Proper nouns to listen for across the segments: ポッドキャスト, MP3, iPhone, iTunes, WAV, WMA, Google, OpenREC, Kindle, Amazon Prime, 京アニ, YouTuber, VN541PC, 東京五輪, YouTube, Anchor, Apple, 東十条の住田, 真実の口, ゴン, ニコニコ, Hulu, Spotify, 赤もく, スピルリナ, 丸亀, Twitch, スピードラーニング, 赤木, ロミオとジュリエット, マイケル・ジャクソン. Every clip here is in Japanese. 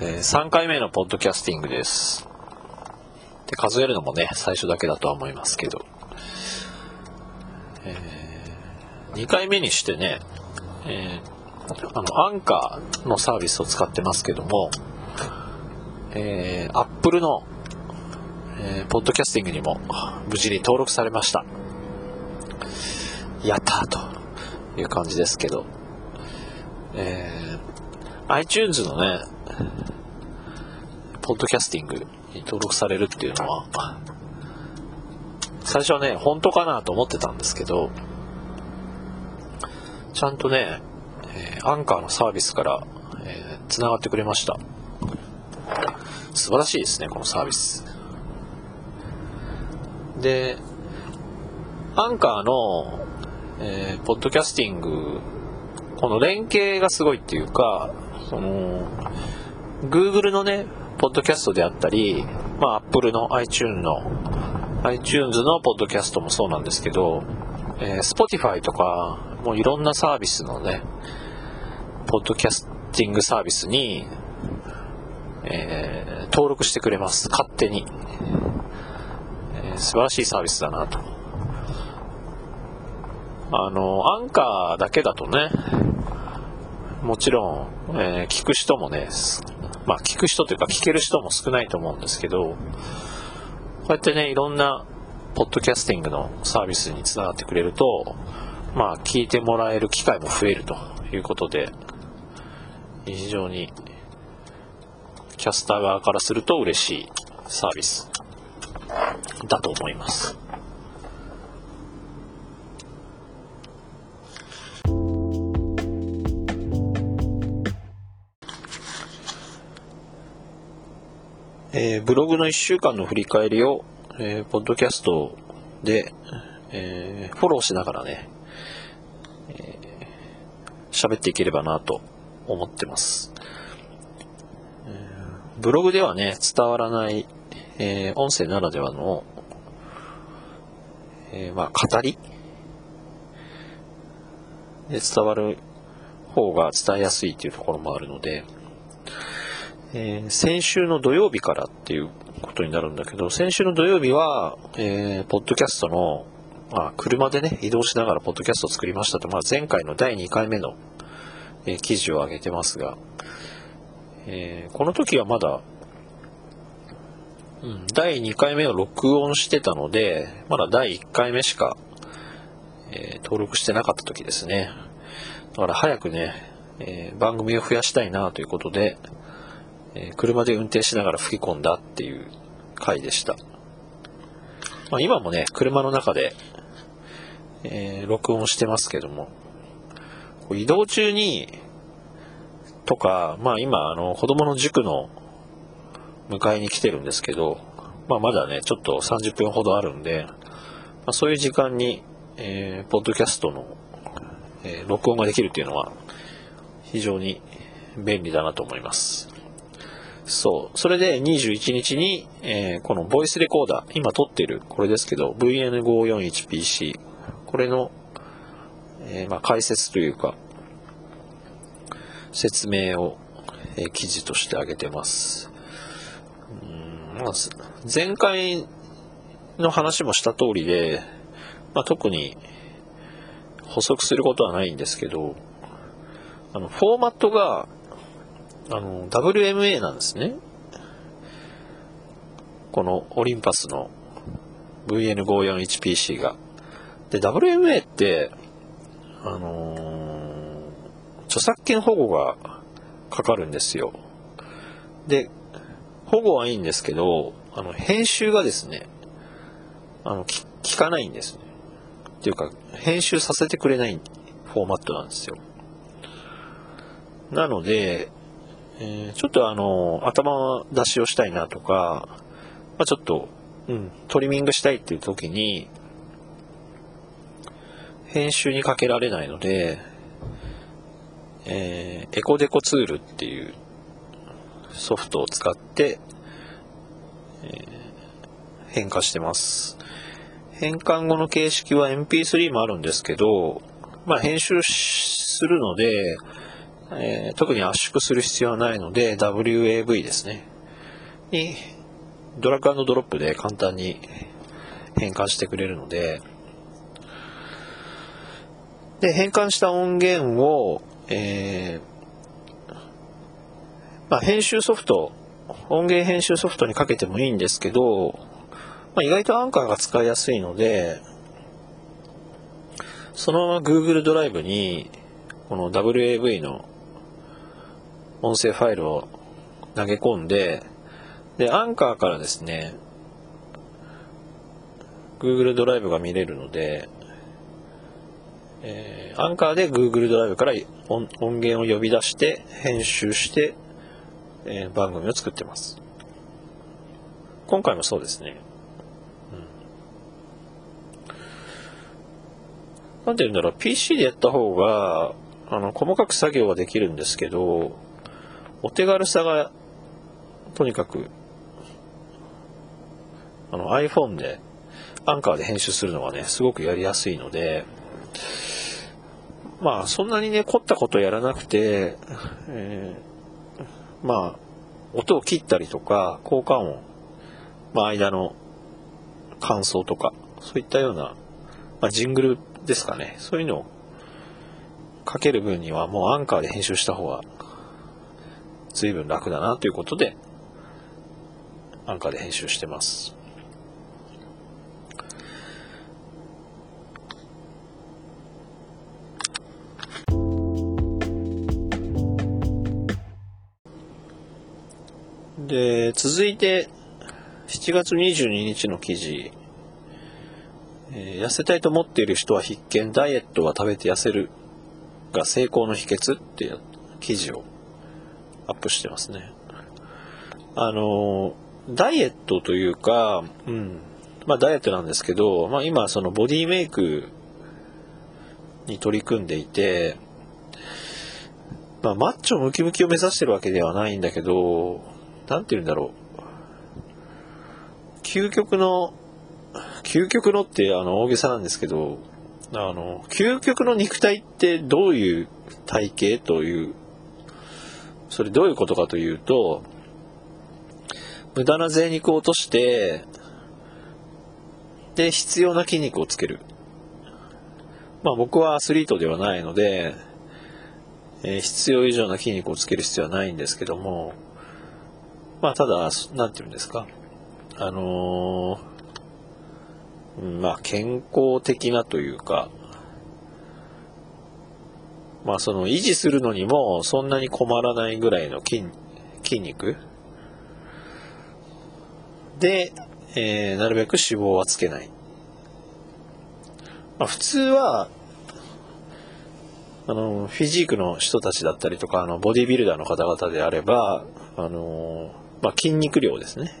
3回目のポッドキャスティングです。で、数えるのもね、最初だけだとは思いますけど、2回目にしてね、アンカーのサービスを使ってますけども、Apple の、ポッドキャスティングにも無事に登録されました。やったーという感じですけど、iTunes のね、ポッドキャスティングに登録されるっていうのは、最初はね、本当かなと思ってたんですけど、ちゃんとね、アンカーのサービスから、繋がってくれました。素晴らしいですね、このサービス。で、アンカーの、ポッドキャスティング、この連携がすごいっていうか、その Google のね、ポッドキャストであったり、まあ Apple の iTunes のポッドキャストもそうなんですけど、Spotify とかもういろんなサービスのね、ポッドキャスティングサービスに、登録してくれます。勝手に、素晴らしいサービスだなと。アンカーだけだとね、もちろん、聞く人もね、まあ聞く人というか聞ける人も少ないと思うんですけど、こうやってね、いろんなポッドキャスティングのサービスにつながってくれると、まあ聞いてもらえる機会も増えるということで、非常にキャスター側からすると嬉しいサービスだと思います。ブログの1週間の振り返りを、ポッドキャストで、フォローしながらね、喋っていければなと思ってます。ブログではね、伝わらない、音声ならではの、まあ、語りで伝わる方が伝えやすいというところもあるので、先週の土曜日からっていうことになるんだけど、先週の土曜日は、ポッドキャストの、まあ、車でね、移動しながらポッドキャストを作りましたと、まあ、前回の第2回目の、記事を上げてますが、この時はまだ、第2回目を録音してたので、まだ第1回目しか、登録してなかった時ですね。だから早くね、番組を増やしたいなということで、車で運転しながら吹き込んだっていう回でした。まあ、今もね、車の中で、録音してますけども、移動中にとか、まあ今子供の塾の迎えに来てるんですけど、まあまだねちょっと30分ほどあるんで、まあ、そういう時間に、ポッドキャストの、録音ができるっていうのは非常に便利だなと思います。そう、それで21日に、このボイスレコーダー、今撮ってるこれですけど VN541PC これの、まあ、解説というか説明を、記事としてあげてます。まあ、前回の話もした通りで、まあ、特に補足することはないんですけど、フォーマットがWMA なんですね。このオリンパスの VN541PC が。で、WMA って、著作権保護がかかるんですよ。で、保護はいいんですけど、編集がですね、聞かないんですね。っていうか、編集させてくれないフォーマットなんですよ。なので、ちょっと頭出しをしたいなとか、まあ、ちょっと、トリミングしたいっていう時に、編集にかけられないので、エコデコツールっていうソフトを使って、変換してます。変換後の形式は MP3 もあるんですけど、まあ編集するので、特に圧縮する必要はないので WAV ですねにドラッグ&ドロップで簡単に変換してくれるので、で変換した音源を、編集ソフト、音源編集ソフトにかけてもいいんですけど、意外とアンカーが使いやすいのでそのまま Google ドライブにこの WAV の音声ファイルを投げ込んで、でアンカーからですね Google ドライブが見れるので、アンカーで Google ドライブから音源を呼び出して編集して、番組を作ってます。今回もそうですね。なんて言うんだろう、 PC でやった方が細かく作業はできるんですけど、お手軽さがとにかくiPhone でアンカーで編集するのがねすごくやりやすいので、そんなにね凝ったことやらなくて、音を切ったりとか効果音、間の間奏とかそういったような、ジングルですかね、そういうのをかける分にはもうアンカーで編集した方が随分楽だなということでアンカーで編集してます。で続いて7月22日の記事、痩せたいと思っている人は必見、ダイエットは食べて痩せるが成功の秘訣っていう記事をアップしてますね。ダイエットというか、ダイエットなんですけど、今そのボディメイクに取り組んでいて、マッチョムキムキを目指してるわけではないんだけど、なんて言うんだろう、究極のって大げさなんですけど、究極の肉体ってどういう体型という、それどういうことかというと、無駄な贅肉を落として、で、必要な筋肉をつける。僕はアスリートではないので、必要以上な筋肉をつける必要はないんですけども、ただ、なんていうんですか、健康的なというか、その維持するのにもそんなに困らないぐらいの筋肉で、なるべく脂肪はつけない。普通はフィジークの人たちだったりとかボディビルダーの方々であれば筋肉量ですね、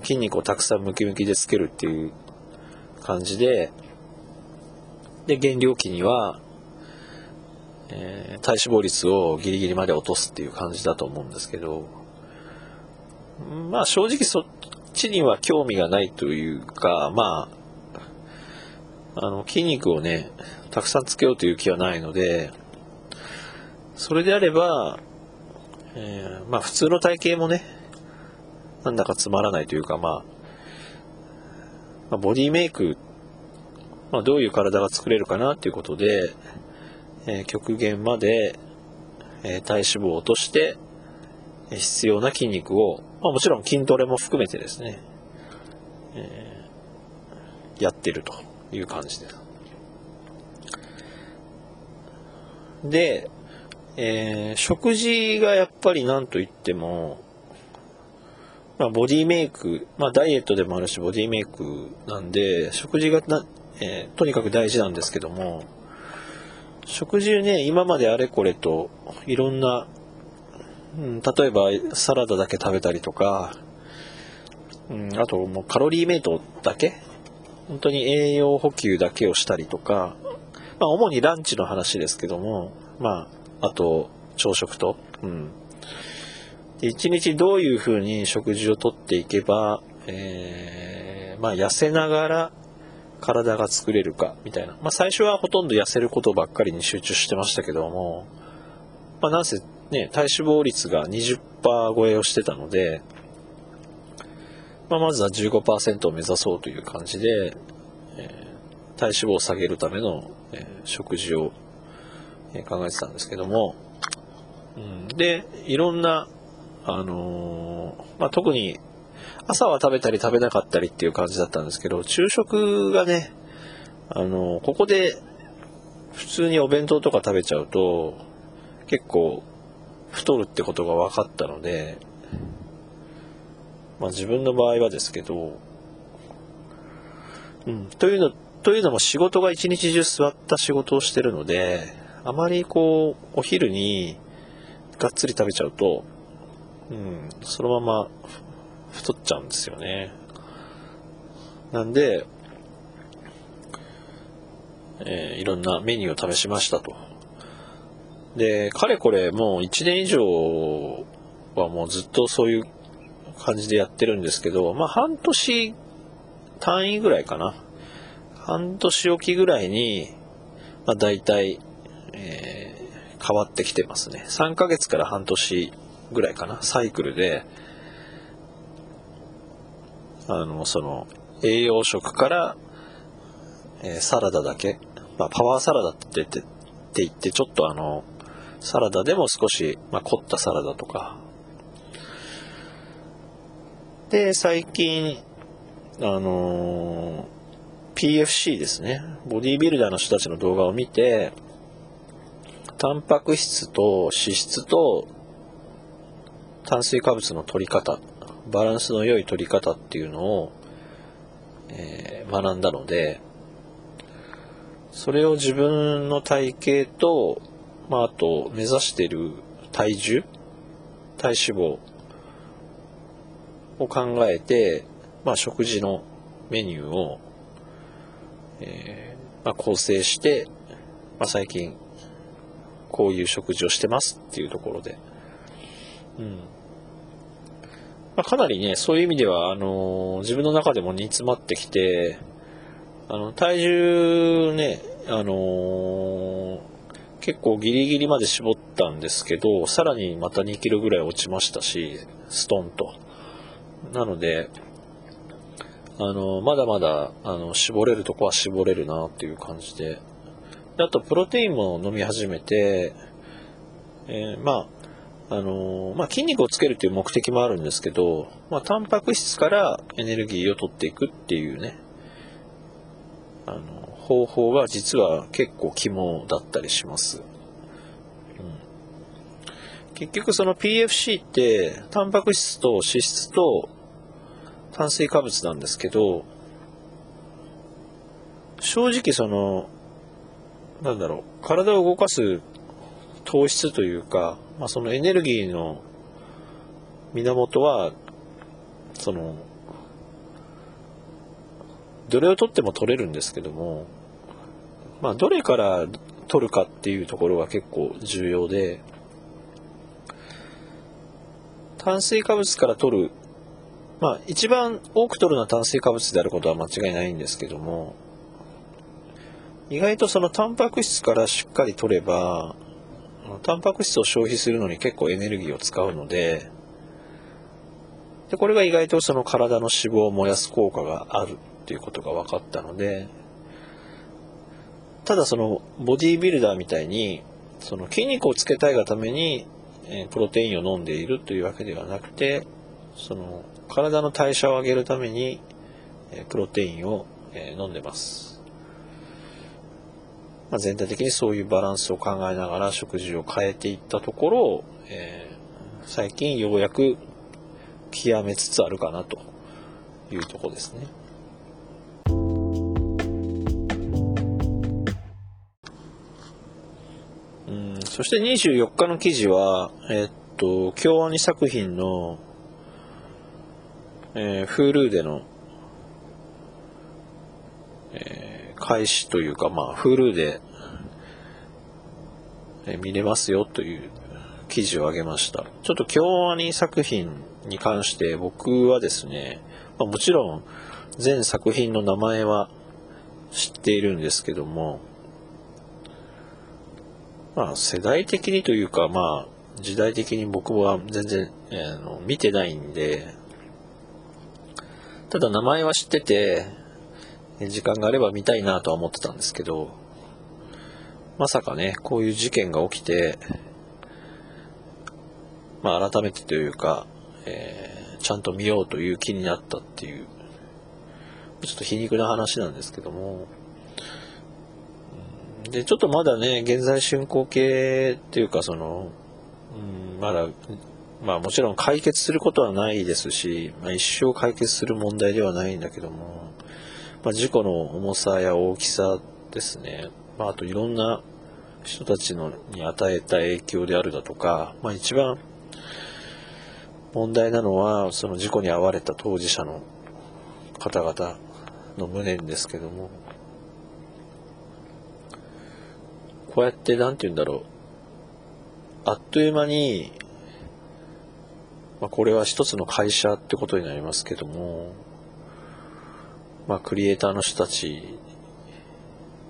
筋肉をたくさんムキムキでつけるっていう感じで、で減量期には、体脂肪率をギリギリまで落とすっていう感じだと思うんですけど、正直そっちには興味がないというか、筋肉をねたくさんつけようという気はないので、それであれば、普通の体型もねなんだかつまらないというか、ボディメイク、どういう体が作れるかなということで、極限まで、体脂肪を落として必要な筋肉を、もちろん筋トレも含めてですね、やってるという感じです。で、食事がやっぱり何といってもボディメイク、ダイエットでもあるしボディメイクなんで食事がとにかく大事なんですけども、食事ね今まであれこれといろんな、例えばサラダだけ食べたりとか、あともうカロリーメイトだけ、本当に栄養補給だけをしたりとか、主にランチの話ですけども、あと朝食と、一日どういうふうに食事をとっていけば、痩せながら体が作れるかみたいな、最初はほとんど痩せることばっかりに集中してましたけども、まあ、なんせね、体脂肪率が 20% 超えをしてたので、まあ、まずは 15% を目指そうという感じで、体脂肪を下げるための、食事を、考えてたんですけども、うん、で、いろんな、まあ、特に朝は食べたり食べなかったりっていう感じだったんですけど、昼食がね、ここで普通にお弁当とか食べちゃうと結構太るってことが分かったので、まあ、自分の場合はですけど、うん、というのも仕事が一日中座った仕事をしてるので、あまりこうお昼にがっつり食べちゃうと、うん、そのまま太っちゃうんですよね。なんで、いろんなメニューを試しましたと。で、かれこれもう1年以上はもうずっとそういう感じでやってるんですけど、まあ半年単位ぐらいかな。半年おきぐらいに、まあ大体、変わってきてますね。3ヶ月から半年ぐらいかな、サイクルで、その栄養食から、サラダだけ、まあ、パワーサラダって言って、ちょっとサラダでも少し、まあ、凝ったサラダとかで、最近PFC ですね、ボディービルダーの人たちの動画を見て、タンパク質と脂質と炭水化物の取り方、バランスの良い取り方っていうのを、学んだので、それを自分の体型と、まあ、あと目指している体重、体脂肪を考えて、まあ、食事のメニューを、まあ、構成して、まあ、最近こういう食事をしてますっていうところで、うん、まあ、かなりね、そういう意味では自分の中でも煮詰まってきて、体重ね、結構ギリギリまで絞ったんですけど、さらにまた2キロぐらい落ちましたし、ストンと。なのでまだまだ絞れるとこは絞れるなっていう感じで、あとプロテインも飲み始めて、まあまあ、筋肉をつけるという目的もあるんですけど、まあ、タンパク質からエネルギーを取っていくっていうね、方法が実は結構肝だったりします、うん、結局その PFC ってタンパク質と脂質と炭水化物なんですけど、正直そのなんだろう、体を動かす糖質というか、まあ、そのエネルギーの源は、そのどれを取っても取れるんですけども、まあ、どれから取るかっていうところが結構重要で、炭水化物から取る、まあ、一番多く取るのは炭水化物であることは間違いないんですけども、意外とそのタンパク質からしっかり取れば、タンパク質を消費するのに結構エネルギーを使うので、これが意外とその体の脂肪を燃やす効果があるっていうことが分かったので、ただそのボディービルダーみたいにその筋肉をつけたいがためにプロテインを飲んでいるというわけではなくて、その体の代謝を上げるためにプロテインを飲んでます。まあ、全体的にそういうバランスを考えながら食事を変えていったところ、最近ようやく極めつつあるかなというところですね。そして24日の記事は、京アニ作品の、Hulu での、開始というか、まあ、Hulu で見れますよという記事をあげました。ちょっと京アニ作品に関して僕はですね、まあ、もちろん全作品の名前は知っているんですけども、まあ世代的にというか、まあ時代的に僕は全然、見てないんで、ただ名前は知ってて、時間があれば見たいなとは思ってたんですけど、まさかね、こういう事件が起きて、まあ改めてというか、ちゃんと見ようという気になったっていう、ちょっと皮肉な話なんですけども、でちょっとまだね、現在進行形っていうか、その、まだ、まあもちろん解決することはないですし、まあ、一生解決する問題ではないんだけども、まあ、事故の重さや大きさですね、まあ、あといろんな人たちのに与えた影響であるだとか、まあ、一番問題なのはその事故に遭われた当事者の方々の無念ですけども、こうやってなんて言うんだろう、あっという間に、まあ、これは一つの会社ってことになりますけども、まあ、クリエイターの人たち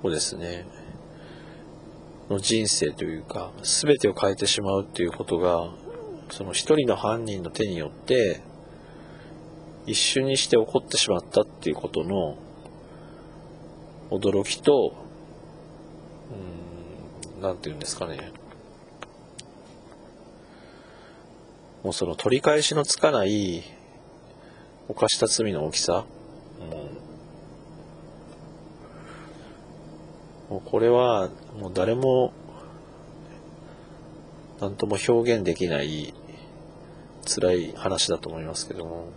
をですねの人生というか全てを変えてしまうっていうことが、その一人の犯人の手によって一瞬にして起こってしまったっていうことの驚きと、なんていうんですかね、もうその取り返しのつかない犯した罪の大きさ、もうこれはもう誰も何とも表現できない辛い話だと思いますけども、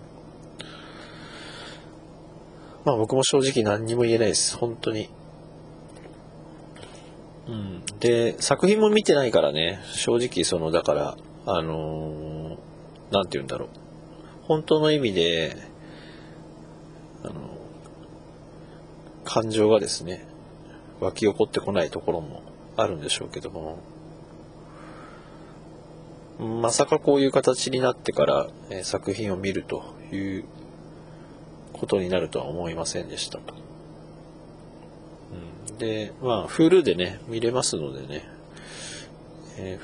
まあ僕も正直何にも言えないです本当に。で作品も見てないからね、正直そのだからなんて言うんだろう、本当の意味で感情がですね湧き起こってこないところもあるんでしょうけども、まさかこういう形になってから作品を見るということになるとは思いませんでした。で、まあ Hulu でね見れますのでね、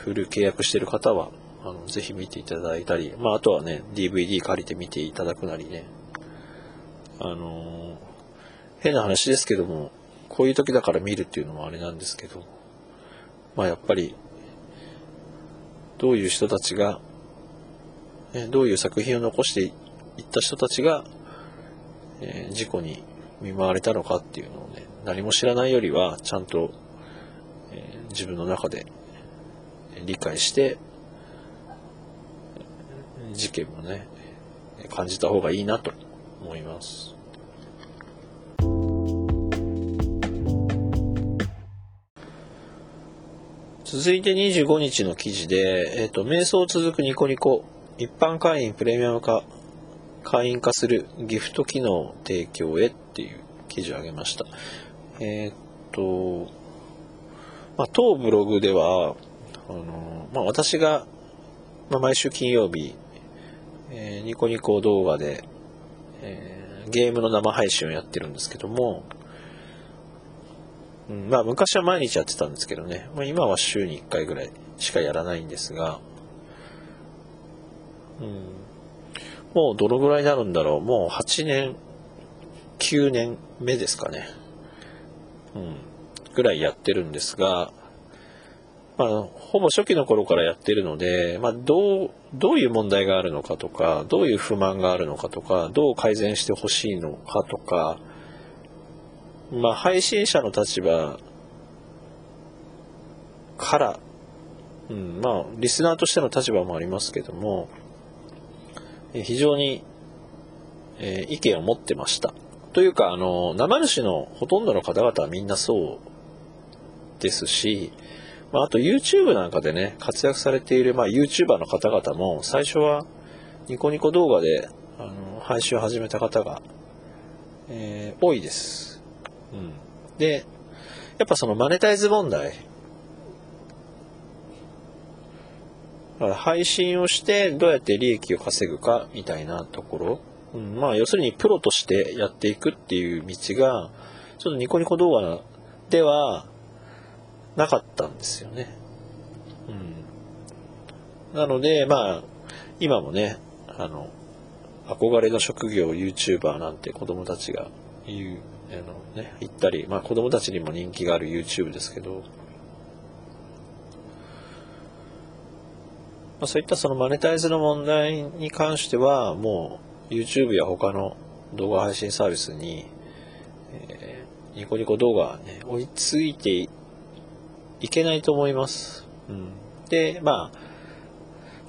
Hulu 契約してる方はぜひ見ていただいたり、まああとはね DVD 借りて見ていただくなりね、変な話ですけども。こういう時だから見るっていうのもあれなんですけど、まあやっぱりどういう人たちがどういう作品を残していった人たちが事故に見舞われたのかっていうのをね、何も知らないよりはちゃんと自分の中で理解して事件もね感じた方がいいなと思います。続いて25日の記事で、迷走続くニコニコ、一般会員プレミアム化、会員化するギフト機能提供へっていう記事を挙げました。まあ、当ブログでは、まあ、私が、まあ、毎週金曜日、ニコニコ動画で、ゲームの生配信をやってるんですけども、まあ昔は毎日やってたんですけどね、まあ、今は週に1回ぐらいしかやらないんですが、もうどのぐらいになるんだろう、もう8年、9年目ですかね、ぐらいやってるんですが、まあ、ほぼ初期の頃からやってるので、まあ、どういう問題があるのかとか、どういう不満があるのかとか、どう改善してほしいのかとか、まあ、配信者の立場から、まあ、リスナーとしての立場もありますけども、非常に、意見を持ってました。というか、生主のほとんどの方々はみんなそうですし、まあ、あと YouTube なんかでね、活躍されている、まあ、YouTuber の方々も、最初はニコニコ動画で、配信を始めた方が、多いです。でやっぱそのマネタイズ問題、配信をしてどうやって利益を稼ぐかみたいなところ、まあ要するにプロとしてやっていくっていう道がちょっとニコニコ動画ではなかったんですよね。うん、なのでまあ今もね憧れの職業 YouTuber なんて子供たちが言う言ったり、まあ、子供たちにも人気がある YouTube ですけど、まあ、そういったそのマネタイズの問題に関してはもう YouTube や他の動画配信サービスに、ニコニコ動画、ね、追いついていけないと思います、うん、でま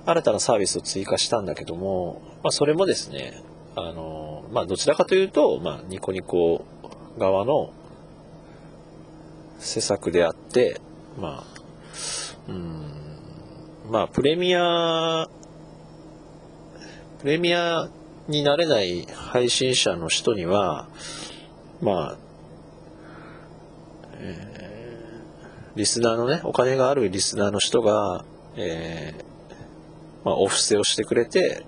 あ新たなサービスを追加したんだけども、まあ、それもですねまあ、どちらかというと、まあ、ニコニコ側の施策であって、まあまあ、プレミアになれない配信者の人には、まあリスナーのねお金があるリスナーの人が、まあ、お布施をしてくれて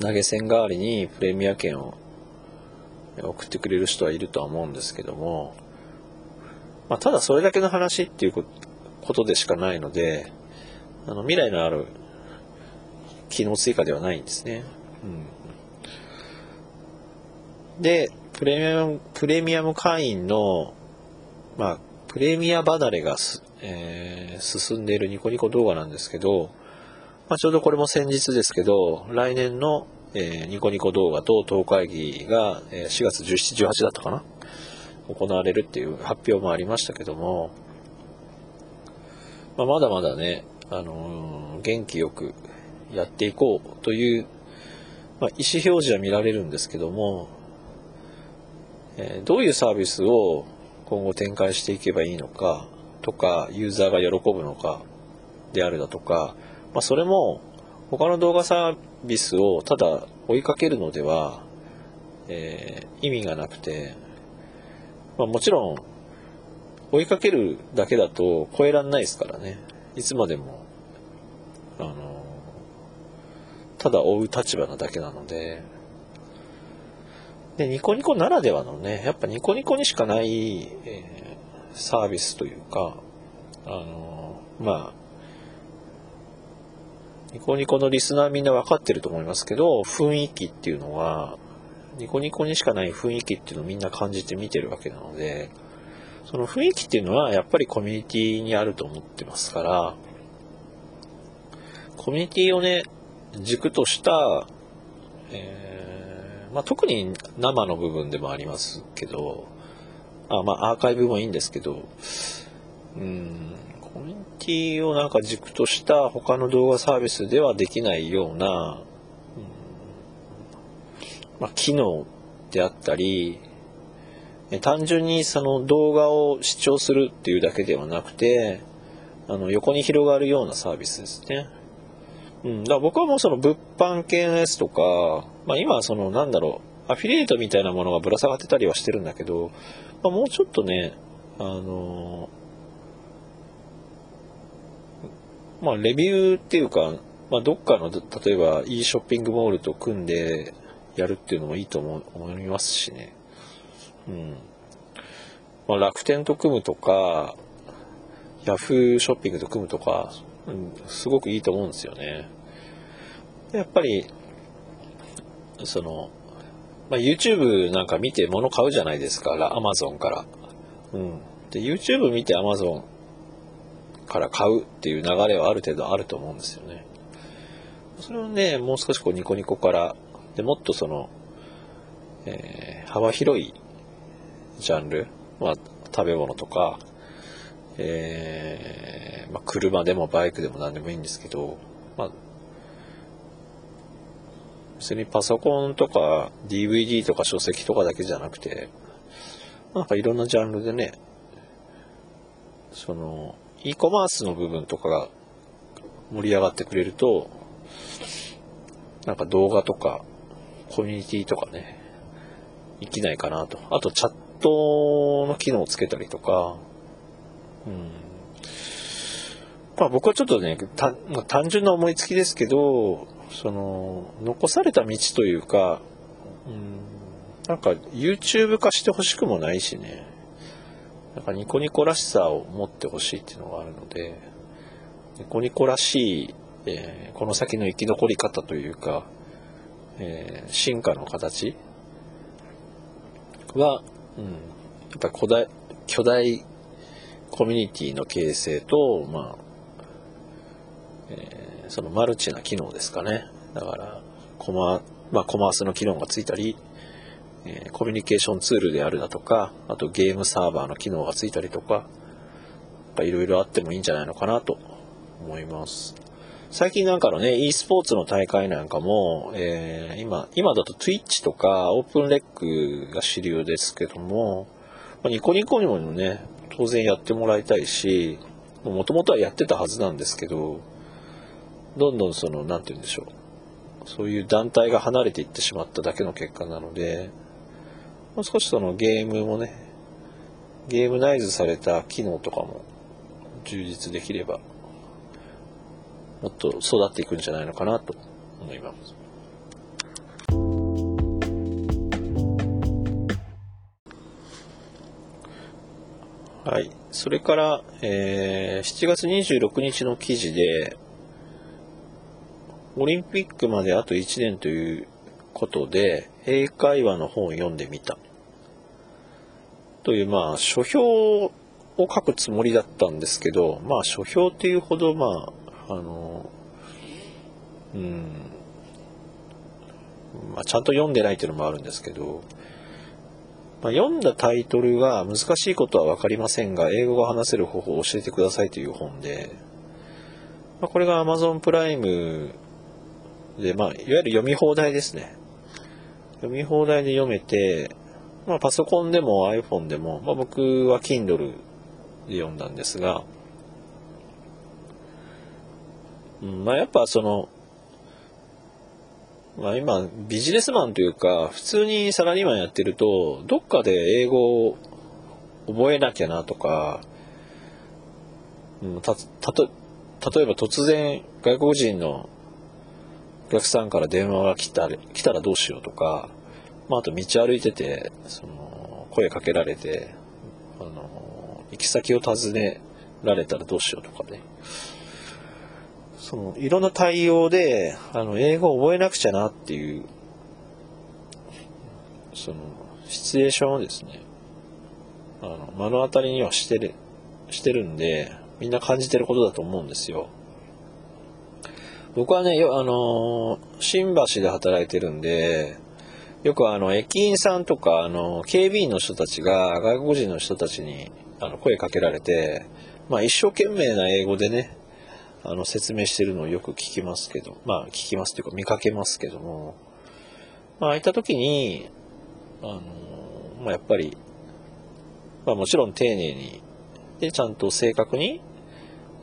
投げ銭代わりにプレミア券を送ってくれる人はいるとは思うんですけども、まあ、ただそれだけの話っていうことでしかないので未来のある機能追加ではないんですね、うん、でプレミアム会員の、まあ、プレミア離れが、進んでいるニコニコ動画なんですけど、まあ、ちょうどこれも先日ですけど来年のニコニコ動画と党会議が4月17、18だったかな行われるっていう発表もありましたけども、まあ、まだまだね、元気よくやっていこうという、まあ、意思表示は見られるんですけども、どういうサービスを今後展開していけばいいのかとかユーザーが喜ぶのかであるだとか、まあ、それも他の動画サービスをただ追いかけるのでは、意味がなくて、まあ、もちろん追いかけるだけだと超えらんないですからね。いつまでもただ追う立場なだけなので、ニコニコならではのねやっぱニコニコにしかない、サービスというかまあニコニコのリスナーみんな分かってると思いますけど雰囲気っていうのはニコニコにしかない雰囲気っていうのをみんな感じて見てるわけなのでその雰囲気っていうのはやっぱりコミュニティにあると思ってますからコミュニティをね軸とした、まあ、特に生の部分でもありますけどまあアーカイブもいいんですけどコミュニティをなんか軸とした他の動画サービスではできないような、まあ、機能であったり単純にその動画を視聴するっていうだけではなくて横に広がるようなサービスですね、うん、だから僕はもうその物販系のやつとか、まあ、今はそのなんだろうアフィリエイトみたいなものがぶら下がってたりはしてるんだけど、まあ、もうちょっとねまあ、レビューっていうか、まあ、どっかの例えば e ショッピングモールと組んでやるっていうのもいいと思いますしね、うんまあ、楽天と組むとかヤフーショッピングと組むとか、うん、すごくいいと思うんですよね。やっぱりその、まあ、YouTube なんか見て物買うじゃないですか Amazon から、うん、で YouTube 見て Amazonから買うっていう流れはある程度あると思うんですよね。それをねもう少しこうニコニコからでもっとその、幅広いジャンル、まあ、食べ物とか、まあ、車でもバイクでも何でもいいんですけど、まあ、別にパソコンとか DVD とか書籍とかだけじゃなくてなんかいろんなジャンルでねそのe コマースの部分とかが盛り上がってくれるとなんか動画とかコミュニティとかね生きないかなと。あとチャットの機能をつけたりとか、うんまあ、僕はちょっとね単純な思いつきですけどその残された道というか、うん、なんか YouTube 化してほしくもないしねなんかニコニコらしさを持ってほしいっていうのがあるので、ニコニコらしい、この先の生き残り方というか、進化の形は、やっぱり巨大コミュニティの形成と、そのマルチな機能ですかね。だからコマースの機能がついたり、コミュニケーションツールであるだとか、あとゲームサーバーの機能がついたりとか、いろいろあってもいいんじゃないのかなと思います。最近なんかのね、e スポーツの大会なんかも、今だと Twitch とか OpenREC が主流ですけども、ニコニコにもね、当然やってもらいたいし、もともとはやってたはずなんですけど、どんどんその、なんて言うんでしょう、そういう団体が離れていってしまっただけの結果なので、もう少しそのゲームもね、ゲームナイズされた機能とかも充実できれば、もっと育っていくんじゃないのかなと思います。はい。それから、7月26日の記事で、オリンピックまであと1年ということで、英会話の本を読んでみた。という、書評を書くつもりだったんですけど、書評っていうほど、ちゃんと読んでないっていうのもあるんですけど、読んだタイトルが、難しいことは分かりませんが英語が話せる方法を教えてくださいという本で、これが Amazon プライムで、いわゆる読み放題ですね。読み放題で読めて、パソコンでも iPhone でも、僕は Kindle で読んだんですが、やっぱその、今ビジネスマンというか普通にサラリーマンやってると、どっかで英語を覚えなきゃなとか、例えば突然外国人のお客さんから電話が来たらどうしようとか、あと道歩いててその声かけられて、行き先を尋ねられたらどうしようとかね、そのいろんな対応で英語を覚えなくちゃなっていう、そのシチュエーションをですね、目の当たりにはしてるんで、みんな感じてることだと思うんですよ。僕はね、新橋で働いてるんで、よく駅員さんとか警備員の人たちが外国人の人たちに声かけられて、一生懸命な英語でね、説明してるのをよく聞きますけど、聞きますというか見かけますけども、ああいった時に、やっぱり、もちろん丁寧に、で、ちゃんと正確に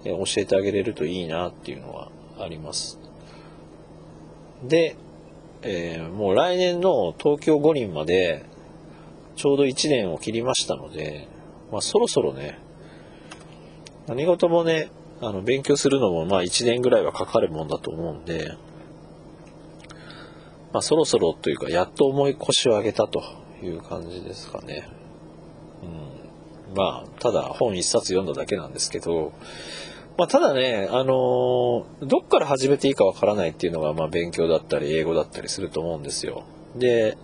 教えてあげれるといいなっていうのはあります。で、もう来年の東京五輪まで、ちょうど1年を切りましたので、そろそろね、何事もね、勉強するのも1年ぐらいはかかるもんだと思うんで、そろそろというか、やっと重い腰を上げたという感じですかね。ただ本一冊読んだだけなんですけど、ただね、どっから始めていいかわからないっていうのが、勉強だったり英語だったりすると思うんですよ。で、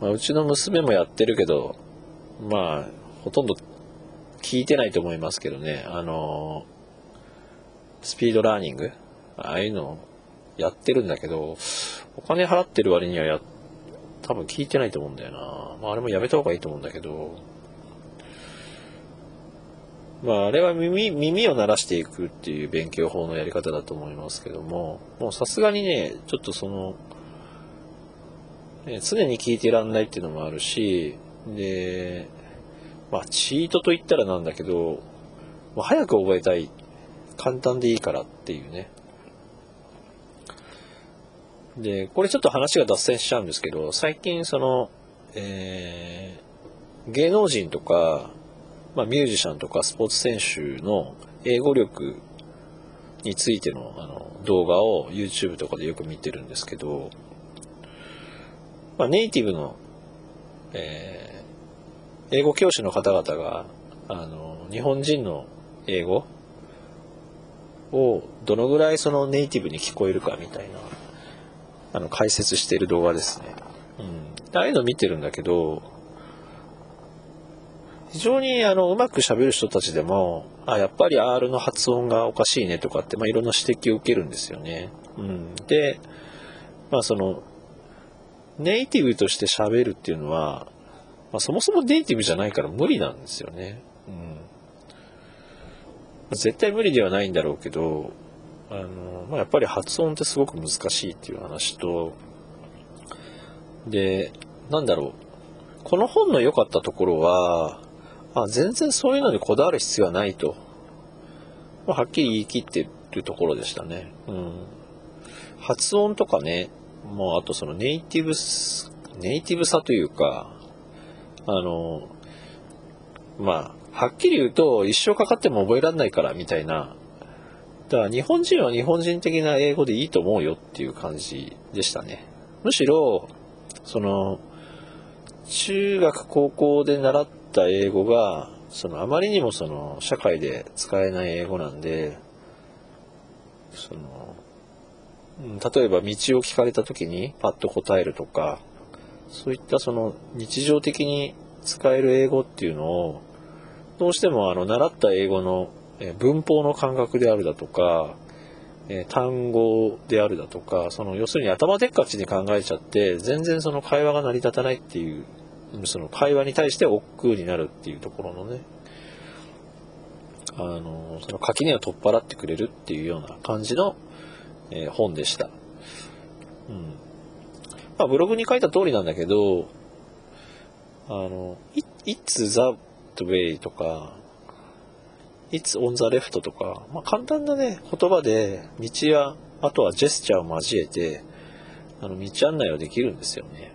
うちの娘もやってるけど、ほとんど聞いてないと思いますけどね、スピードラーニング、ああいうのやってるんだけど、お金払ってる割には多分聞いてないと思うんだよな。あれもやめた方がいいと思うんだけど、あれは耳を鳴らしていくっていう勉強法のやり方だと思いますけども、もうさすがにね、ちょっとその、常に聞いてらんないっていうのもあるし、で、チートと言ったらなんだけど、早く覚えたい。簡単でいいからっていうね。で、これちょっと話が脱線しちゃうんですけど、最近その、芸能人とか、ミュージシャンとかスポーツ選手の英語力についての、動画を YouTube とかでよく見てるんですけど、ネイティブの、英語教師の方々が、日本人の英語をどのぐらいそのネイティブに聞こえるかみたいな解説している動画ですね。ああいうの見てるんだけど、非常にうまく喋る人たちでも、やっぱり R の発音がおかしいねとかって、いろんな指摘を受けるんですよね。で、そのネイティブとして喋るっていうのは、そもそもネイティブじゃないから無理なんですよね。絶対無理ではないんだろうけど、やっぱり発音ってすごく難しいっていう話と、で、なんだろう、この本の良かったところは、全然そういうのにこだわる必要はないと、はっきり言い切ってるところでしたね。発音とかね、もうあとそのネイティブさというか、はっきり言うと一生かかっても覚えられないからみたいな、だから日本人は日本人的な英語でいいと思うよっていう感じでしたね。むしろその中学高校で習った英語があまりにも社会で使えない英語なんで、例えば道を聞かれた時にパッと答えるとか、そういった日常的に使える英語っていうのをどうしても習った英語の文法の感覚であるだとか、単語であるだとか、要するに頭でっかちに考えちゃって全然会話が成り立たないっていう、会話に対して億劫になるっていうところのね、その垣根を取っ払ってくれるっていうような感じの、本でした。ブログに書いた通りなんだけど、It's the way とか、It's on the left とか、簡単なね、言葉で、道や、あとはジェスチャーを交えて、道案内はできるんですよね。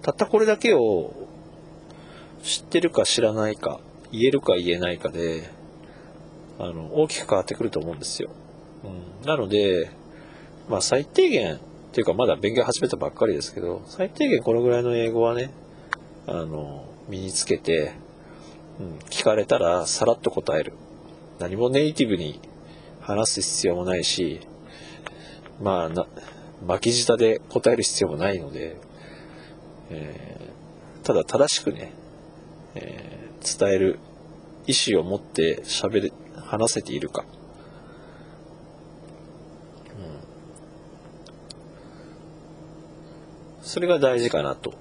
たったこれだけを、知ってるか知らないか、言えるか言えないかで、大きく変わってくると思うんですよ。なので、最低限、っていうかまだ勉強始めたばっかりですけど、最低限このぐらいの英語はね、身につけて、聞かれたらさらっと答える。何もネイティブに話す必要もないし、巻き舌で答える必要もないので、ただ正しくね、伝える意思を持って話せているか。それが大事かなと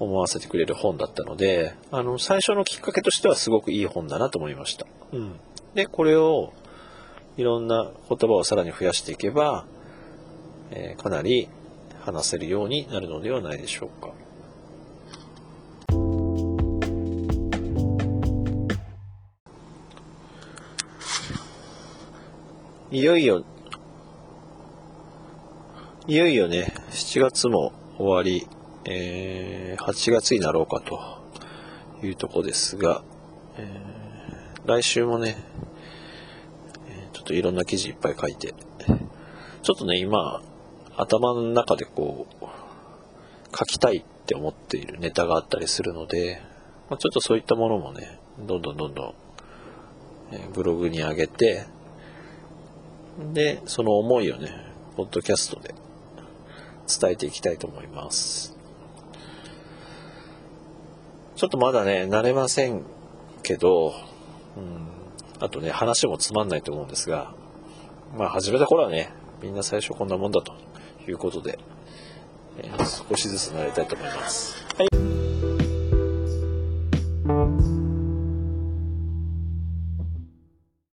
思わせてくれる本だったので、最初のきっかけとしてはすごくいい本だなと思いました。で、これをいろんな言葉をさらに増やしていけば、かなり話せるようになるのではないでしょうか。いよいよね、7月も終わり、8月になろうかというとこですが、来週もね、ちょっといろんな記事いっぱい書いて、ちょっとね、今、頭の中で書きたいって思っているネタがあったりするので、ちょっとそういったものもね、どんどん、ブログに上げて、で、その思いをね、ポッドキャストで伝えていきたいと思います。ちょっとまだね、慣れませんけど、あとね、話もつまんないと思うんですが、始めた頃はね、みんな最初こんなもんだということで、少しずつ慣れたいと思います。はい。